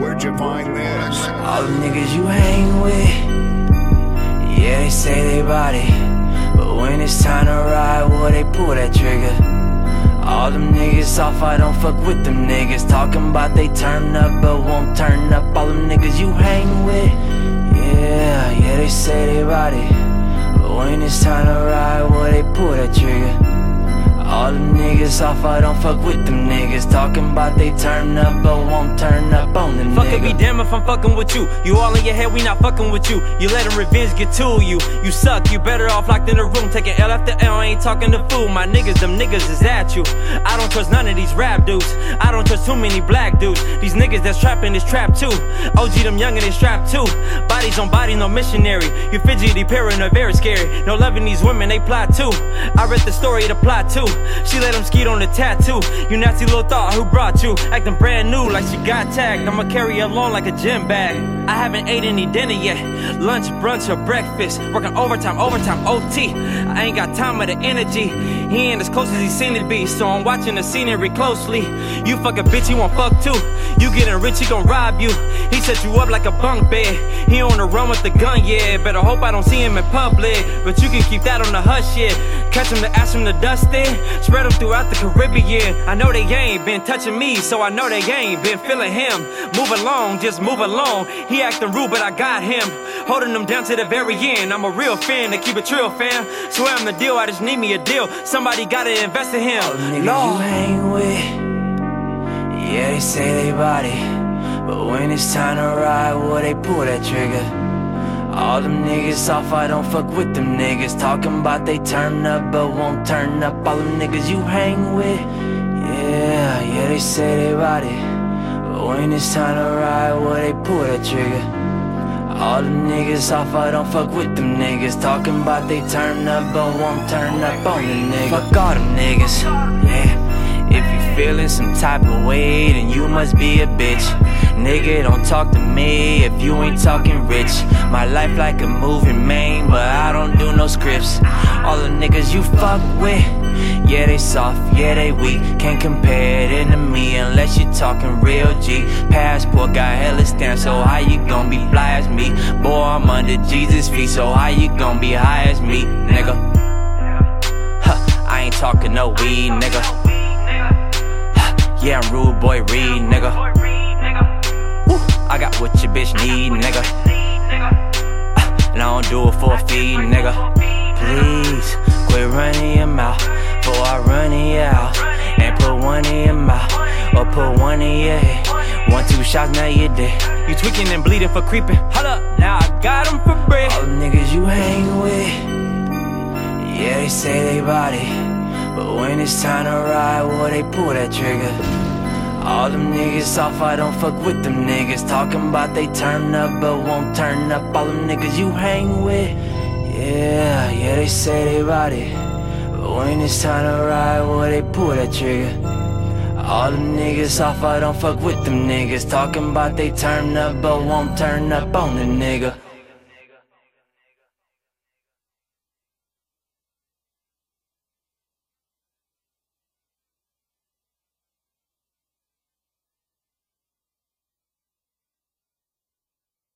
Where'd you find this? All the niggas you hang with, yeah, they say they body, but when it's time to ride, well, they pull that trigger. All them niggas off, I don't fuck with them niggas. Talking about they turn up, but won't turn up. All them niggas you hang with, yeah, yeah, they say they body, but when it's time to ride, well, they pull that trigger. All them niggas off, I don't fuck with them niggas. Talking about they turn up, but won't turn up on them niggas. Fuck it, be damn if I'm fucking with you. You all in your head, we not fucking with you. You letting revenge get to you. You suck, you better off locked in the room. Taking L after L, I ain't talking to fool. My niggas, them niggas is at you. I don't trust none of these rap dudes. I don't trust too many black dudes. These niggas that's trapping is trapped too. OG, them youngin' is trapped too. Bodies on bodies, no missionary. You fidgety, paranoid, very scary. No loving these women, they plot too. I read the story of the plot too. She let him skeet on the tattoo. You nasty little thought, who brought you? Acting brand new like she got tagged. I'ma carry her along like a gym bag. I haven't ate any dinner yet. Lunch, brunch, or breakfast. Working overtime, OT. I ain't got time or the energy. He ain't as close as he seemed to be, so I'm watching the scenery closely. You fuck a bitch, he won't fuck too. You getting rich, he gon' rob you. He set you up like a bunk bed. He on the run with the gun, yeah. Better hope I don't see him in public. But you can keep that on the hush, yeah. Catch him to ask him to dust in. Spread them throughout the Caribbean. I know they ain't been touching me, so I know they ain't been feeling him. Move along, just move along. He acting rude, but I got him. Holding them down to the very end. I'm a real fan, they keep it real, fam. Swear I'm the deal, I just need me a deal. Somebody gotta invest in him. All the niggas you hang with, yeah, they say they body, but when it's time to ride, well, they pull that trigger. All them niggas off, I don't fuck with them niggas. Talking about they turn up, but won't turn up. All them niggas you hang with, yeah, yeah, they say they body, but when it's time to ride, well, they pull that trigger. All them niggas off, I don't fuck with them niggas. Talking about they turn up, but won't turn up on them niggas. Fuck all them niggas, yeah. If you feeling some type of way, then you must be a bitch. Nigga, don't talk to me if you ain't talking rich. My life like a movie, man, but I don't do no scripts. All the niggas you fuck with, yeah, they soft, yeah, they weak. Can't compare it to me unless you talking real G. Passport got hella stamps, so how you gon' be fly as me? Boy, I'm under Jesus' feet, so how you gon' be high as me, nigga? Huh, I ain't talking no weed, nigga. Huh, yeah, I'm Rude Boi Reed, nigga. I got what your bitch need, nigga. And I don't do it for a fee, nigga. Please, quit running your mouth before I run it out. And put one in your mouth or put one in your head. 1, 2 shots, now you dead. You tweaking and bleeding for creeping. Hold up, now I got them for bread. All the niggas you hang with, yeah, they say they body, but when it's time to ride, well, they pull that trigger. All them niggas off, I don't fuck with them niggas. Talking about they turn up, but won't turn up. All them niggas you hang with, yeah, yeah, they say they body, but when it's time to ride, well, they pull that trigger. All them niggas off, I don't fuck with them niggas. Talking about they turn up, but won't turn up on the nigga.